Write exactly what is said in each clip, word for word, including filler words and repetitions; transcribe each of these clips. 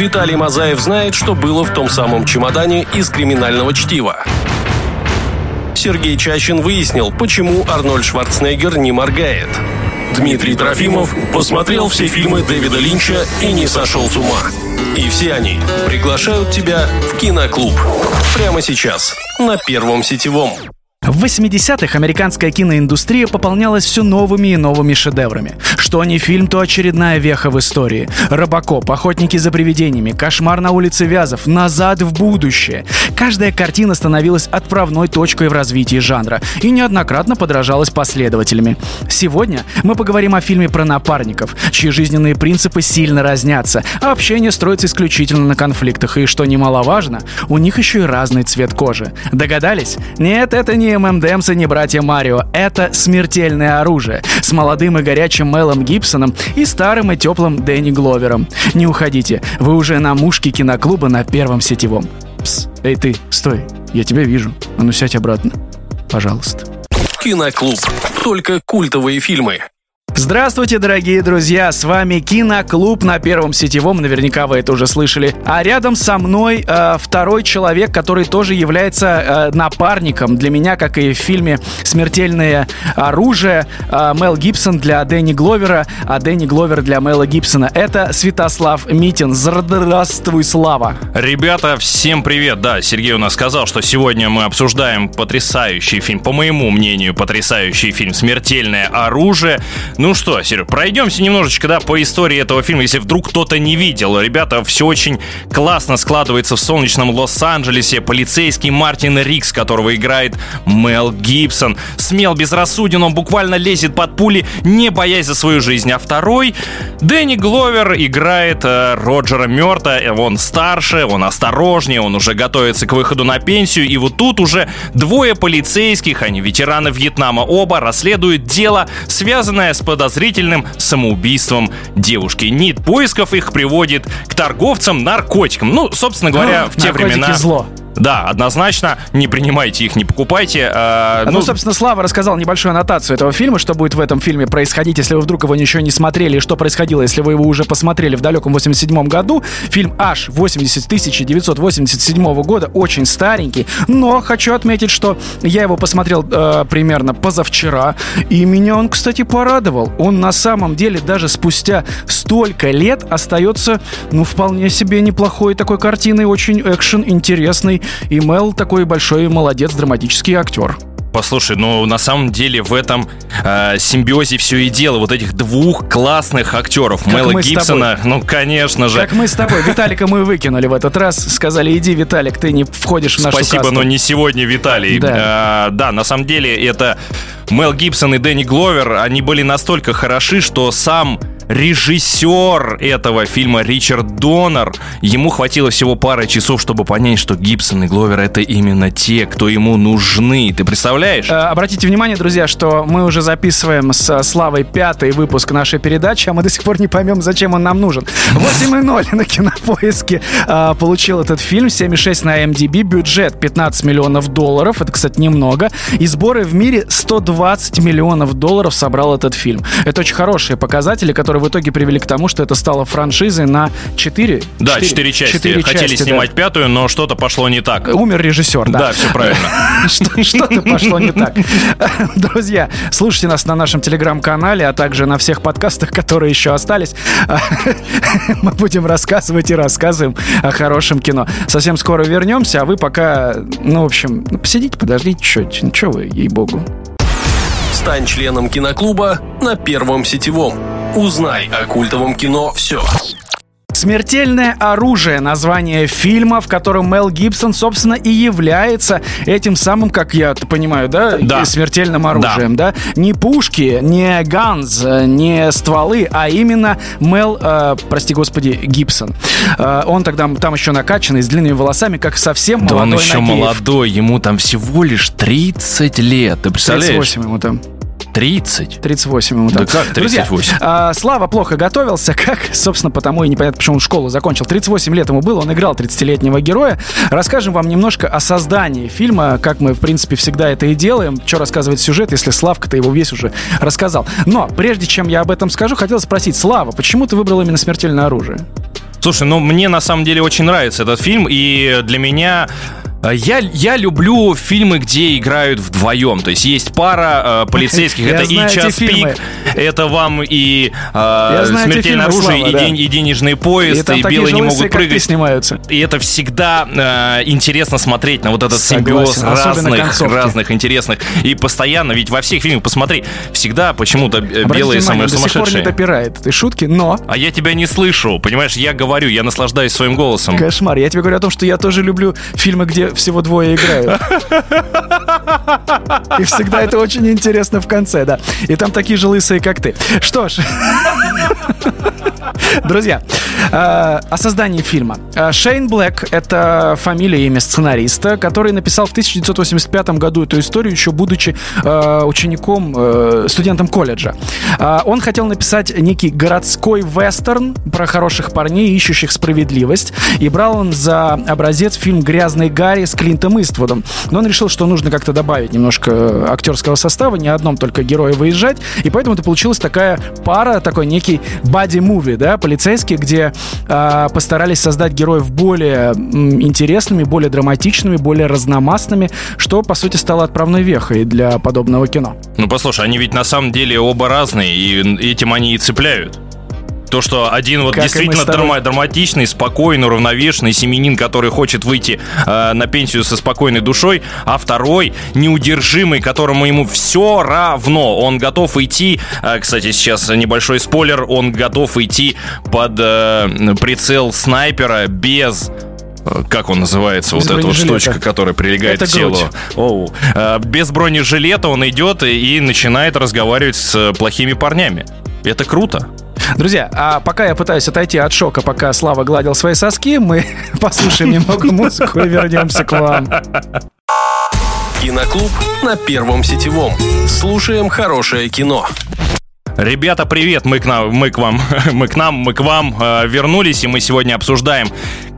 Виталий Мазаев знает, что было в том самом чемодане из криминального чтива. Сергей Чащин выяснил, почему Арнольд Шварценеггер не моргает. Дмитрий Трофимов посмотрел все фильмы Дэвида Линча и не сошел с ума. И все они приглашают тебя в киноклуб. Прямо сейчас, на Первом сетевом. В восьмидесятых американская киноиндустрия пополнялась все новыми и новыми шедеврами. Что ни фильм, то очередная веха в истории. «Робокоп», «Охотники за привидениями», «Кошмар на улице Вязов», «Назад в будущее». Каждая картина становилась отправной точкой в развитии жанра и неоднократно подражалась последователями. Сегодня мы поговорим о фильме про напарников, чьи жизненные принципы сильно разнятся, а общение строится исключительно на конфликтах, и, что немаловажно, у них еще и разный цвет кожи. Догадались? Нет, это не ММДМС и не братья Марио. Это «Смертельное оружие» с молодым и горячим Мэлом Гибсоном и старым и теплым Дэнни Гловером. Не уходите, вы уже на мушке киноклуба на Первом сетевом. Пс, эй ты, стой, я тебя вижу. А ну сядь обратно, пожалуйста. Киноклуб. Только культовые фильмы. Здравствуйте, дорогие друзья! С вами Киноклуб на Первом сетевом. Наверняка вы это уже слышали. А рядом со мной э, второй человек, который тоже является э, напарником. Для меня, как и в фильме «Смертельное оружие», э, Мэл Гибсон для Дэнни Гловера, а Дэнни Гловер для Мэла Гибсона. Это Святослав Митин. Здравствуй, Слава! Ребята, всем привет! Да, Сергей у нас сказал, что сегодня мы обсуждаем потрясающий фильм, по моему мнению, потрясающий фильм «Смертельное оружие». Ну что, Серег, пройдемся немножечко, да, по истории этого фильма, если вдруг кто-то не видел. Ребята, все очень классно складывается в солнечном Лос-Анджелесе. Полицейский Мартин Рикс, которого играет Мэл Гибсон. Смел, безрассуден, он буквально лезет под пули, не боясь за свою жизнь. А второй, Дэнни Гловер, играет э, Роджера Мёрта. Он старше, он осторожнее, он уже готовится к выходу на пенсию. И вот тут уже двое полицейских, они ветераны Вьетнама, оба расследуют дело, связанное с подозрительным самоубийством девушки. Нить поисков их приводит к торговцам наркотикам. Ну, собственно говоря, ну, в те времена... Наркотики — зло. Да, однозначно, не принимайте их, не покупайте. А, ну... ну, собственно, Слава рассказал небольшую аннотацию этого фильма, что будет в этом фильме происходить, если вы вдруг его ничего не смотрели, и что происходило, если вы его уже посмотрели в далеком восемьдесят седьмом году. Фильм аж тысяча девятьсот восемьдесят седьмого года, очень старенький, но хочу отметить, что я его посмотрел э, примерно позавчера, и меня он, кстати, порадовал. Он на самом деле даже спустя столько лет остается, ну, вполне себе неплохой такой картиной, очень экшен, интересный. И Мэл такой большой молодец, драматический актер. Послушай, ну на самом деле в этом э, симбиозе все и дело. Вот этих двух классных актеров, как Мэла Гибсона, ну конечно же. Как мы с тобой, Виталика мы выкинули в этот раз. Сказали, иди, Виталик, ты не входишь в нашу касту. Спасибо, но не сегодня, Виталий. Да, а, да, на самом деле это Мэл Гибсон и Дэнни Гловер, они были настолько хороши, что сам режиссер этого фильма Ричард Доннер, ему хватило всего пары часов, чтобы понять, что Гибсон и Гловер — это именно те, кто ему нужны. Ты представляешь? Обратите внимание, друзья, что мы уже записываем с Славой пятый выпуск нашей передачи, а мы до сих пор не поймем, зачем он нам нужен. восемь ноль на Кинопоиске получил этот фильм, семь шесть на IMDb, бюджет пятнадцать миллионов долларов, это, кстати, немного, и сборы в мире сто двадцать миллионов долларов собрал этот фильм. Это очень хорошие показатели, которые в итоге привели к тому, что это стало франшизой на четыре. Да, четыре части. четыре Хотели части, снимать да. пятую, но что-то пошло не так. Умер режиссер, да. Да, все правильно. Что-то пошло не так. Друзья, слушайте нас на нашем телеграм-канале, а также на всех подкастах, которые еще остались. Мы будем рассказывать и рассказываем о хорошем кино. Совсем скоро вернемся, а вы пока, ну, в общем, посидите, подождите чуть-чуть. Ну, что вы, ей-богу. Стань членом киноклуба на Первом сетевом. Узнай о культовом кино все. «Смертельное оружие» — название фильма, в котором Мэл Гибсон, собственно, и является этим самым, как я понимаю, да, да. смертельным оружием, да. да? Не пушки, не ганз, не стволы, а именно Мэл, э, прости господи, Гибсон. Э, он тогда там еще накачанный, с длинными волосами, как совсем да молодой Нагиев. Да он еще Нагиев. Молодой, ему там всего лишь тридцать лет, ты представляешь? тридцать восемь ему там. тридцать? тридцать восемь ему так. Да как тридцать восемь? Друзья, а, Слава плохо готовился, как, собственно, потому и непонятно, почему он школу закончил. тридцать восемь лет ему было, он играл тридцатилетнего героя. Расскажем вам немножко о создании фильма, как мы, в принципе, всегда это и делаем. Что рассказывает сюжет, если Славка-то его весь уже рассказал. Но прежде чем я об этом скажу, хотел спросить, Слава, почему ты выбрал именно «Смертельное оружие»? Слушай, ну мне на самом деле очень нравится этот фильм, и для меня... Я, я люблю фильмы, где играют вдвоем. То есть есть пара э, полицейских. Это и «Час пик», это вам и э, «Смертельное оружие», и, да. день, и «Денежный поезд», и, и «Белые не могут прыгать». Снимаются. И это всегда э, интересно смотреть на вот этот Согласен. симбиоз разных, разных интересных. И постоянно, ведь во всех фильмах, посмотри, всегда почему-то Обратите белые внимание, самые до сумасшедшие. До сих пор не допирает этой шутки, но... А я тебя не слышу, понимаешь, я говорю, я наслаждаюсь своим голосом. Кошмар, я тебе говорю о том, что я тоже люблю фильмы, где всего двое играют. И всегда это очень интересно в конце, да. И там такие же лысые, как ты. Что ж, друзья, о создании фильма. Шейн Блэк — это фамилия и имя сценариста, который написал в тысяча девятьсот восемьдесят пятом году эту историю, еще будучи учеником, студентом колледжа. Он хотел написать некий городской вестерн про хороших парней, ищущих справедливость. И брал он за образец фильм «Грязный Гарри» с Клинтом Иствудом. Но он решил, что нужно как-то добавить немножко актерского состава, не одном только герое выезжать. И поэтому это получилась такая пара, такой некий бадди-муви, да, полицейский, где э, постарались создать героев более м, интересными, более драматичными, более разномастными, что, по сути, стало отправной вехой для подобного кино. Ну, послушай, они ведь на самом деле оба разные, и этим они и цепляют. То, что один вот как действительно драма- драматичный, спокойный, уравновешенный семьянин, который хочет выйти э, на пенсию со спокойной душой, а второй неудержимый, которому ему все равно. Он готов идти, э, кстати, сейчас небольшой спойлер, он готов идти под э, прицел снайпера без... Как он называется, без вот эта вот штучка, которая прилегает это к телу. Оу. Без бронежилета он идет и начинает разговаривать с плохими парнями. Это круто. Друзья, а пока я пытаюсь отойти от шока, пока Слава гладил свои соски, мы послушаем немного музыку и вернемся к вам. Киноклуб на Первом сетевом. Слушаем хорошее кино. Ребята, привет! Мы к нам, мы к вам, мы к нам, мы к вам э, вернулись, и мы сегодня обсуждаем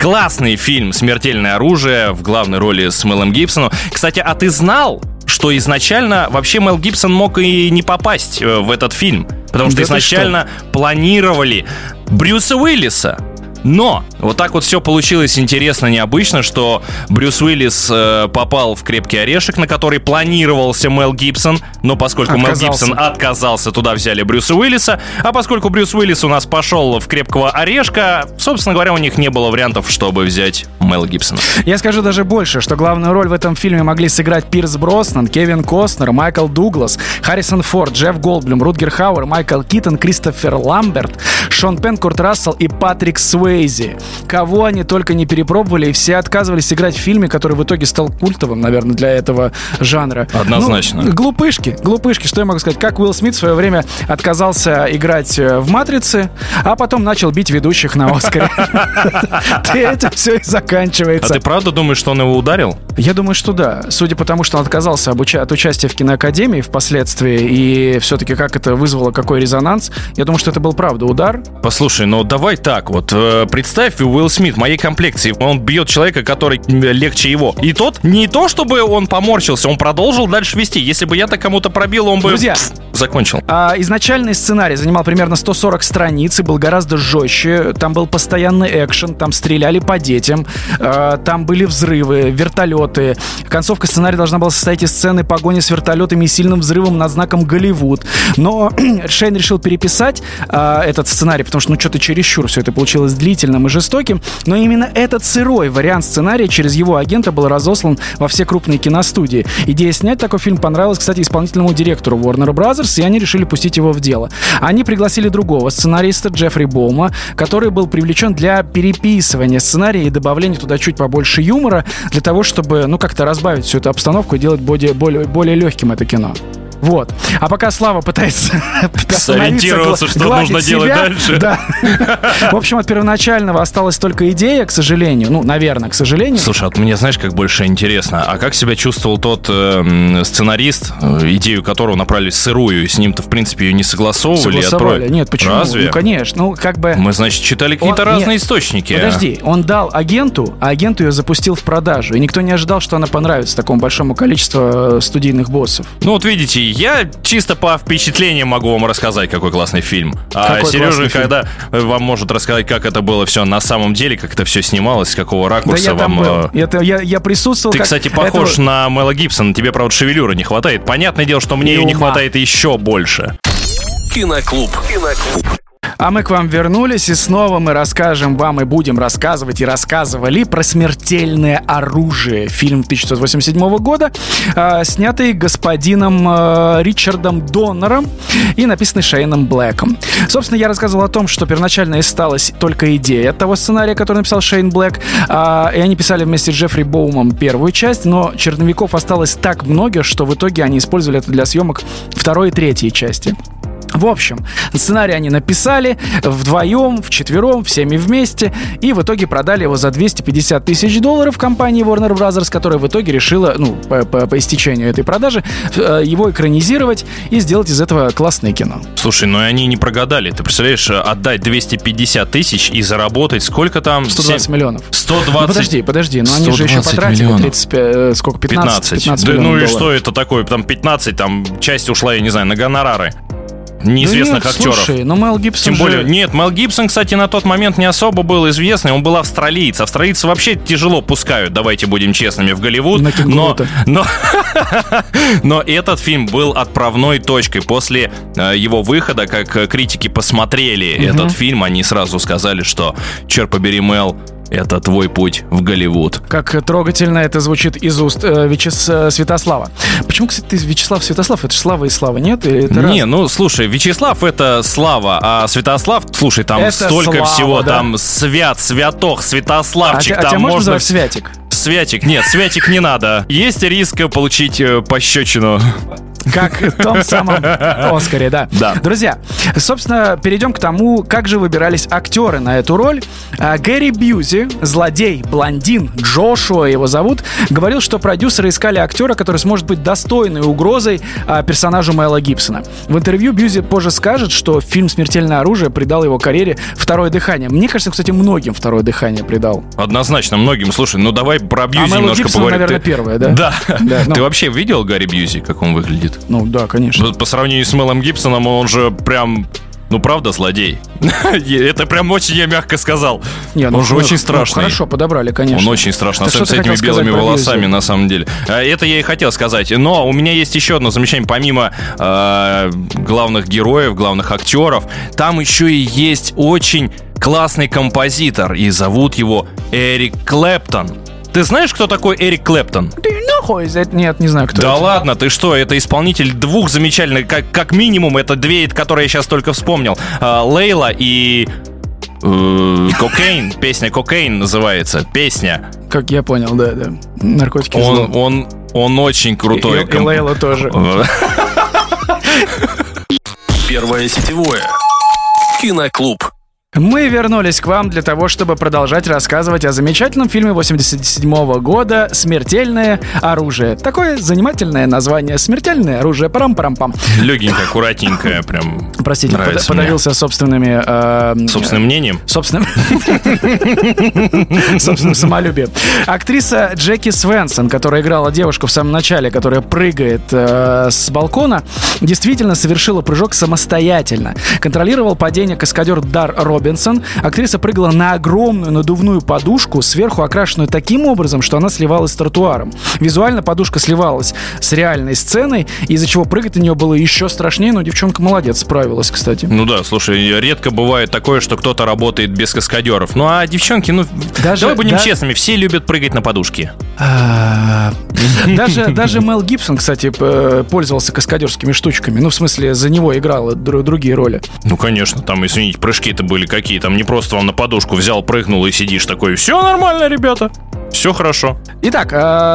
классный фильм «Смертельное оружие» в главной роли с Мэлом Гибсоном. Кстати, а ты знал, что изначально вообще Мэл Гибсон мог и не попасть в этот фильм? Потому что да изначально что? планировали Брюса Уиллиса. Но вот так вот все получилось интересно, необычно, что Брюс Уиллис э, попал в «Крепкий орешек», на который планировался Мэл Гибсон, но поскольку отказался. Мэл Гибсон отказался, туда взяли Брюса Уиллиса, а поскольку Брюс Уиллис у нас пошел в «Крепкого орешка», собственно говоря, у них не было вариантов, чтобы взять Мэла Гибсона. Я скажу даже больше, что главную роль в этом фильме могли сыграть Пирс Броснан, Кевин Костнер, Майкл Дуглас, Харрисон Форд, Джефф Голблюм, Рутгер Хауэр, Майкл Китон, Кристофер Ламберт, Шон Пен, Курт Рассел и Патрик Суэйзи. Кого они только не перепробовали, и все отказывались играть в фильме, который в итоге стал культовым, наверное, для этого жанра. Однозначно. Ну, глупышки, глупышки, что я могу сказать? Как Уилл Смит в свое время отказался играть в «Матрице», а потом начал бить ведущих на «Оскаре». Этим все и заканчивается. А ты правда думаешь, что он его ударил? Я думаю, что да. Судя по тому, что он отказался от участия в киноакадемии впоследствии, и все-таки как это вызвало, какой резонанс, я думаю, что это был правда удар. Послушай, ну давай так вот... Представь, Уилл Смит, моей комплекции. Он бьет человека, который легче его. И тот, не то чтобы он поморщился, он продолжил дальше вести. Если бы я так кому-то пробил, он бы... Друзья, закончил. А, изначальный сценарий занимал примерно сто сорок страниц и был гораздо жестче. Там был постоянный экшен, там стреляли по детям, а, там были взрывы, вертолеты. Концовка сценария должна была состоять из сцены погони с вертолетами и сильным взрывом над знаком «Голливуд». Но Шейн решил переписать а, этот сценарий, потому что ну что-то чересчур все это получилось длительным и жестоким, но именно этот сырой вариант сценария через его агента был разослан во все крупные киностудии. Идея снять такой фильм понравилась, кстати, исполнительному директору Warner Brothers, и они решили пустить его в дело. Они пригласили другого сценариста, Джеффри Боума, который был привлечен для переписывания сценария и добавления туда чуть побольше юмора, для того, чтобы, ну, как-то разбавить всю эту обстановку и делать более, более, более легким это кино. Вот. А пока Слава пытается сориентироваться, что нужно себя, делать дальше. Да. В общем, от первоначального осталась только идея, к сожалению. Ну, наверное, к сожалению. Слушай, а мне, знаешь, как больше интересно, а как себя чувствовал тот э, сценарист, идею которого направили сырую, и с ним-то, в принципе, ее не согласовывали? Согласовали? Нет, почему? Разве? Ну, конечно. Ну, как бы... Мы, значит, читали какие-то он... разные Нет. источники. Подожди, он дал агенту, а агент ее запустил в продажу, и никто не ожидал, что она понравится такому большому количеству студийных боссов. Ну, вот видите, я чисто по впечатлениям могу вам рассказать, какой классный фильм. А какой Сережа, когда фильм? Вам может рассказать, как это было все на самом деле, как это все снималось, с какого ракурса да я вам... Был. Это, я, я присутствовал. Ты, как... кстати, похож это... на Мэла Гибсона, тебе, правда, шевелюры не хватает. Понятное дело, что мне и ее ума. Не хватает еще больше. Киноклуб. Киноклуб. А мы к вам вернулись, и снова мы расскажем вам и будем рассказывать, и рассказывали про «Смертельное оружие». Фильм тысяча девятьсот восемьдесят седьмого года, э, снятый господином э, Ричардом Доннером и написанный Шейном Блэком. Собственно, я рассказывал о том, что первоначально осталась только идея от того сценария, который написал Шейн Блэк, э, и они писали вместе с Джеффри Боумом первую часть, но черновиков осталось так много, что в итоге они использовали это для съемок второй и третьей части. В общем, сценарий они написали вдвоем, вчетвером, всеми вместе, и в итоге продали его за двести пятьдесят тысяч долларов компании Warner Brothers, которая в итоге решила, ну, по, по, по истечению этой продажи, его экранизировать и сделать из этого классное кино. Слушай, ну и они не прогадали. Ты представляешь, отдать двести пятьдесят тысяч и заработать сколько там? сто двадцать миллионов сто двадцать Ну, подожди, подожди, но они же еще потратили миллионов. тридцать пять сколько, пятнадцать, пятнадцать, пятнадцать да, миллионов. Ну и долларов. Что это такое? Там пятнадцать, там часть ушла, я не знаю, на гонорары. Неизвестных да нет, актеров. Слушай, но Мэл Гибсон. Тем более, же... нет, Мэл Гибсон, кстати, на тот момент не особо был известный. Он был австралиец. Австралийцы вообще тяжело пускают, давайте будем честными, в Голливуд. Но, но... но этот фильм был отправной точкой. После его выхода, как критики посмотрели угу. этот фильм, они сразу сказали, что черт побери, Мэл, это твой путь в Голливуд. Как трогательно это звучит из уст э, Вячес... Святослава. Почему, кстати, ты Вячеслав Святослав? Это же Слава и Слава, нет? Это не, раз... ну, слушай, Вячеслав — это Слава, а Святослав, слушай, там это столько слава, всего, да? Там Свят, Святох, Святославчик. А, там а тебя можно называть Святик? Святик, нет, Святик не надо. Есть риск получить э, пощечину. Как в том самом Оскаре, да. да. Друзья, собственно, перейдем к тому, как же выбирались актеры на эту роль. Гэри Бьюзи, злодей, блондин, Джошуа его зовут, говорил, что продюсеры искали актера, который сможет быть достойной угрозой персонажу Мэла Гибсона. В интервью Бьюзи позже скажет, что фильм «Смертельное оружие» придал его карьере второе дыхание. Мне кажется, кстати, многим второе дыхание придал. Однозначно, многим. Слушай, ну давай про Бьюзи а немножко Гибсона, поговорим. А Мэлу Гибсона, наверное, Ты... первое, да? Да. да ну... Ты вообще видел Гэри Бьюзи, как он выглядит? Ну да, конечно. По сравнению с Мэлом Гибсоном он же прям, ну правда, злодей. Это прям очень, я мягко сказал. Не, ну, он же ну, очень страшный. Ну, хорошо подобрали, конечно. Он очень страшный, особенно с этими белыми волосами, на самом деле. Это я и хотел сказать. Но у меня есть еще одно замечание. Помимо э, главных героев, главных актеров, там еще и есть очень классный композитор. И зовут его Эрик Клэптон. Ты знаешь, кто такой Эрик Клэптон? Нет, не знаю, кто да это. Да ладно, ты что, это исполнитель двух замечательных, как, как минимум, это две, которые я сейчас только вспомнил. Лейла и... Кокейн, песня «Кокейн» называется, песня. Как я понял, да, да. Наркотики. Он, он, он очень крутой. И, и, и Лейла тоже. Первое сетевое. Киноклуб. Мы вернулись к вам для того, чтобы продолжать рассказывать о замечательном фильме восемьдесят седьмого года «Смертельное оружие». Такое занимательное название «Смертельное оружие». Парам-парам-пам. Легенькое, аккуратненькое, прям. Простите, под, подавился собственными... Э, собственным мнением? Собственным... Собственным самолюбием. Актриса Джеки Свенсон, которая играла девушку в самом начале, которая прыгает э, с балкона, действительно совершила прыжок самостоятельно. Контролировал падение каскадер Дар Робинсон. Актриса прыгала на огромную надувную подушку, сверху окрашенную таким образом, что она сливалась с тротуаром. Визуально подушка сливалась с реальной сценой, из-за чего прыгать на нее было еще страшнее, но девчонка молодец, справилась, кстати. Ну да, слушай, редко бывает такое, что кто-то работает без каскадеров. Ну а девчонки, ну, даже, давай будем да... честными, все любят прыгать на подушке. Даже Мэл Гибсон, кстати, пользовался каскадерскими штучками. Ну, в смысле, за него играла другие роли. Ну, конечно, там, извините, прыжки-то были какие там, не просто он на подушку взял, прыгнул и сидишь такой, все нормально, ребята, все хорошо. Итак,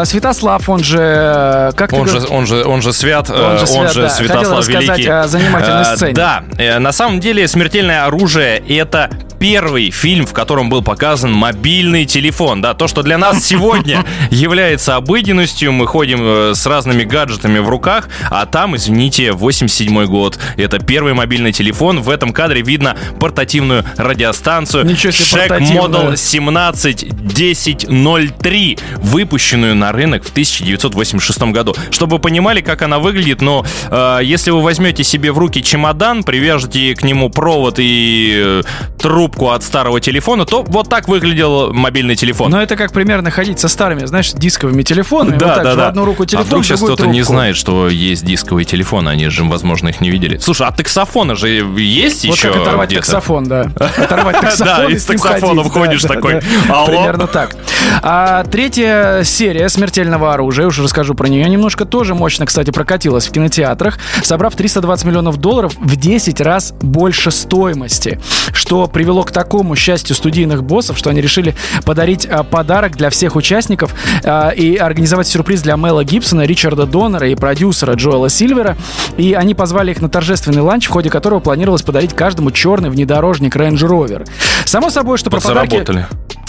Святослав, он же... Как он, же он же он же Свят, он же, Свят, он же да. Святослав Великий. Хотел рассказать о занимательной сцене. Да, на самом деле «Смертельное оружие» — это первый фильм, в котором был показан мобильный телефон. Да, то, что для нас сегодня является обыденностью, мы ходим с разными гаджетами в руках, а там, извините, восемьдесят седьмой год. Это первый мобильный телефон. В этом кадре видно портативную радиостанцию Shack Model семнадцать десять ноль три, выпущенную на рынок в тысяча девятьсот восемьдесят шестом году. Чтобы вы понимали, как она выглядит, но э, если вы возьмете себе в руки чемодан, привяжете к нему провод и э, трубку от старого телефона, то вот так выглядел мобильный телефон. Но это как примерно ходить со старыми, знаешь, дисковыми телефонами. Да, вот так, да, да. Одну руку телефон, а вдруг сейчас кто-то трубку. Не знает, что есть дисковые телефоны, они же, возможно, их не видели. Слушай, а таксофона же есть вот еще? Вот как оторвать где-то? Таксофон, да. Оторвать таксофон. Да, и с таксофоном ходишь такой. Примерно так. А третья серия «Смертельного оружия», уж расскажу про нее немножко, тоже мощно, кстати, прокатилась в кинотеатрах, собрав триста двадцать миллионов долларов в десять раз больше стоимости, что привело к такому счастью студийных боссов, что они решили подарить подарок для всех участников и организовать сюрприз для Мэла Гибсона, Ричарда Доннера и продюсера Джоэла Сильвера, и они позвали их на торжественный ланч, в ходе которого планировалось подарить каждому черный внедорожник Range Rover. Само собой, что про подарки...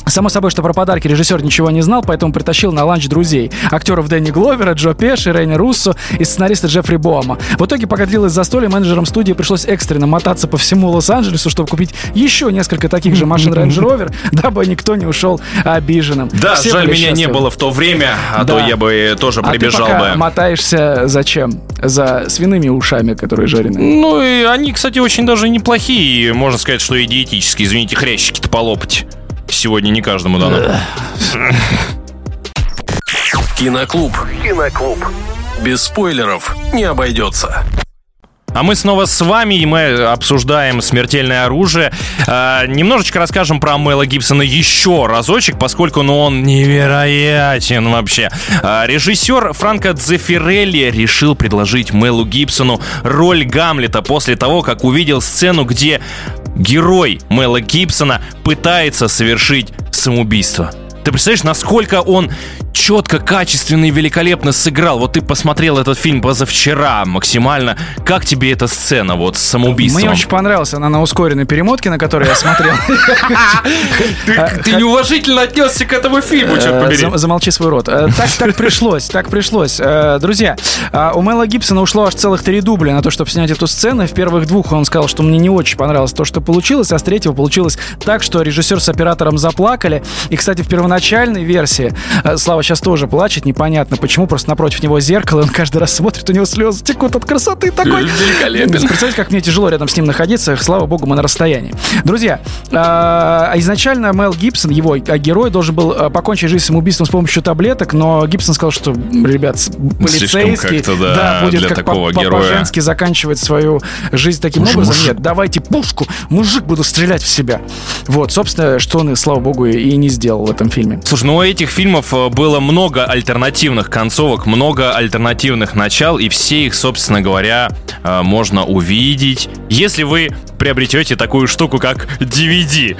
Само собой, что про подарки режиссер ничего не знал, поэтому притащил на ланч друзей. Актеров Дэнни Гловера, Джо Пеши, Рейни Руссо и сценариста Джеффри Боума. В итоге, пока длилось застолье, менеджерам студии пришлось экстренно мотаться по всему Лос-Анджелесу, чтобы купить еще несколько таких же машин Range Rover, дабы никто не ушел обиженным. Да, все жаль, меня счастливы. Не было в то время, а да. то я бы тоже прибежал бы. А ты пока бы. Мотаешься зачем? За свиными ушами, которые жарены. Ну, и они, кстати, очень даже неплохие. Можно сказать, что и диетические. Извините, хрящики-то полопать. Сегодня не каждому дано. Киноклуб. Киноклуб. Без спойлеров не обойдется. А мы снова с вами, и мы обсуждаем «Смертельное оружие». Э, немножечко расскажем про Мэла Гибсона еще разочек, поскольку ну, он невероятен вообще. Э, режиссер Франко Дзеффирелли решил предложить Мэлу Гибсону роль Гамлета после того, как увидел сцену, где герой Мэла Гибсона пытается совершить самоубийство. Ты представляешь, насколько он четко, качественно и великолепно сыграл. Вот ты посмотрел этот фильм позавчера максимально. Как тебе эта сцена вот с самоубийством? Мне очень понравилась она на ускоренной перемотке, на которой я смотрел. Ты неуважительно отнесся к этому фильму, черт побери. Замолчи свой рот. Так пришлось, так пришлось. Друзья, у Мэла Гибсона ушло аж целых три дубля на то, чтобы снять эту сцену. В первых двух он сказал, что мне не очень понравилось то, что получилось, а с третьего получилось так, что режиссер с оператором заплакали. И, кстати, в первоначальной версии Слава сейчас тоже плачет, непонятно почему, просто напротив него зеркало, и он каждый раз смотрит, у него слезы текут от красоты такой. Великолепен. Представляете, как мне тяжело рядом с ним находиться, слава богу, мы на расстоянии. Друзья, изначально Мэл Гибсон, его герой, должен был покончить жизнь самоубийством с помощью таблеток, но Гибсон сказал, что, ребят, полицейский, да, да, будет как по-женски заканчивать свою жизнь таким мужик, образом. Мужик. Нет, давайте пушку, мужик, буду стрелять в себя. Вот, собственно, что он, слава богу, и не сделал в этом фильме. Слушай, ну у этих фильмов было много альтернативных концовок, много альтернативных начал, и все их, собственно говоря, можно увидеть, если вы приобретете такую штуку, как ди ви ди.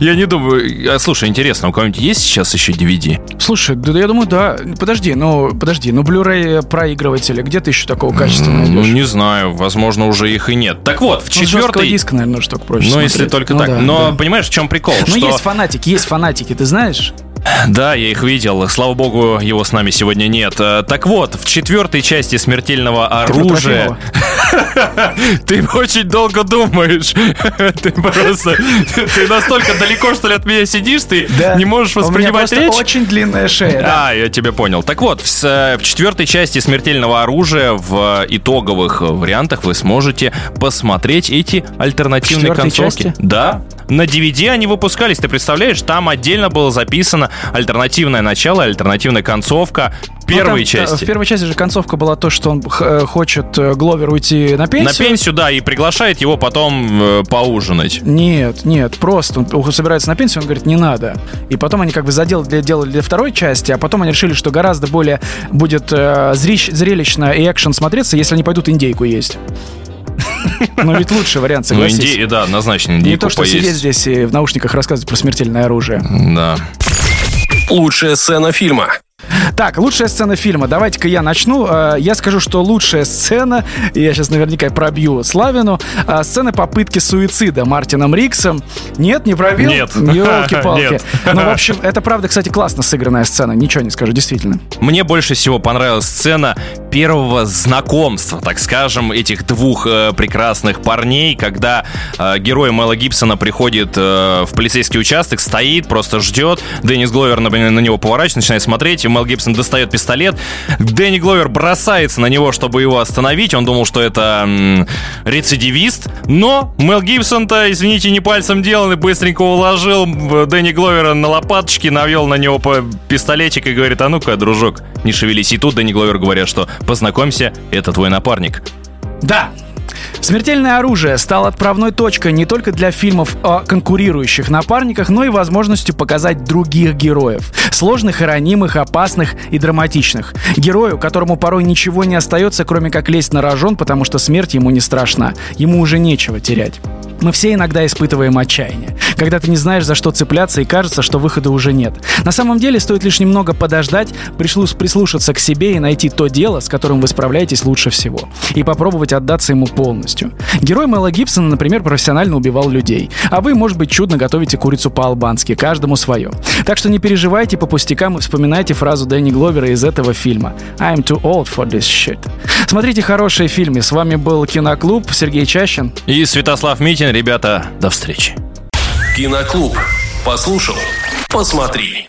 Я не думаю... Слушай, интересно, у кого-нибудь есть сейчас еще ди ви ди? Слушай, да я думаю, да. Подожди, ну, подожди, ну, Blu-ray проигрыватели, где ты еще такого качества найдешь? Ну, не знаю, возможно, уже их и нет. Так вот, в четвертый... Ну, жесткого диска, наверное, что-то проще Ну, смотреть. Если только ну, так. Да, но, да. Понимаешь, в чем прикол? Ну, что... есть фанатики, есть фанатики, ты знаешь? Да, я их видел. Слава богу, его с нами сегодня нет. Так вот, в четвертой части «Смертельного оружия». Ты очень долго думаешь. Ты просто... Ты настолько далеко, что ли, от меня сидишь, ты не можешь воспринимать речь. У меня просто очень длинная шея. А, я тебя понял. Так вот, в четвертой части «Смертельного оружия» в итоговых вариантах вы сможете посмотреть эти альтернативные концовки. Да. На ди ви ди они выпускались, ты представляешь? Там отдельно было записано альтернативное начало, альтернативная концовка первой ну, там, части. В первой части же концовка была то, что он х- хочет Гловер уйти на пенсию. На пенсию, да, и приглашает его потом э, поужинать. Нет, нет, просто он собирается на пенсию, он говорит, не надо. И потом они как бы задел для, делали для второй части, а потом они решили, что гораздо более будет э, зрич, зрелищно и экшен смотреться, если они пойдут индейку есть. Но ведь лучший вариант, согласись. Ну, инди... Да, однозначно, индейку поесть. Не то, что поесть. Сидеть здесь и в наушниках рассказывать про смертельное оружие. Да. Лучшая сцена фильма. Так, лучшая сцена фильма. Давайте-ка я начну. Я скажу, что лучшая сцена, я сейчас наверняка пробью Славину, сцена попытки суицида Мартином Риксом. Нет, не пробил? Нет. Ёлки-палки. Ну, в общем, это правда, кстати, классно сыгранная сцена. Ничего не скажу, действительно. Мне больше всего понравилась сцена первого знакомства, так скажем, этих двух э, прекрасных парней, когда э, герой Мэла Гибсона приходит э, в полицейский участок, стоит, просто ждет. Деннис Гловер на, на него поворачивается, начинает смотреть, и Мэл Гибсон достает пистолет. Дэнни Гловер бросается на него, чтобы его остановить. Он думал, что это м- рецидивист, но Мэл Гибсон-то, извините, не пальцем делал и быстренько уложил Дэнни Гловера на лопаточки, навел на него по пистолетик и говорит: а ну-ка, дружок, не шевелись. И тут Дэнни Гловер говорят, что познакомься, это твой напарник. Да. «Смертельное оружие» стало отправной точкой не только для фильмов о конкурирующих напарниках, но и возможностью показать других героев. Сложных и ранимых, опасных и драматичных. Герою, которому порой ничего не остается, кроме как лезть на рожон, потому что смерть ему не страшна. Ему уже нечего терять. Мы все иногда испытываем отчаяние, когда ты не знаешь, за что цепляться, и кажется, что выхода уже нет. На самом деле стоит лишь немного подождать, пришлось прислушаться к себе и найти то дело, с которым вы справляетесь лучше всего, и попробовать отдаться ему полностью. Герой Мэла Гибсона, например, профессионально убивал людей, а вы, может быть, чудно готовите курицу по-албански, каждому свое. Так что не переживайте по пустякам и вспоминайте фразу Дэнни Гловера из этого фильма: «I'm too old for this shit». Смотрите хорошие фильмы. С вами был Киноклуб, Сергей Чащин и Святослав Митин. Ребята, до встречи. Киноклуб. Послушал, посмотри.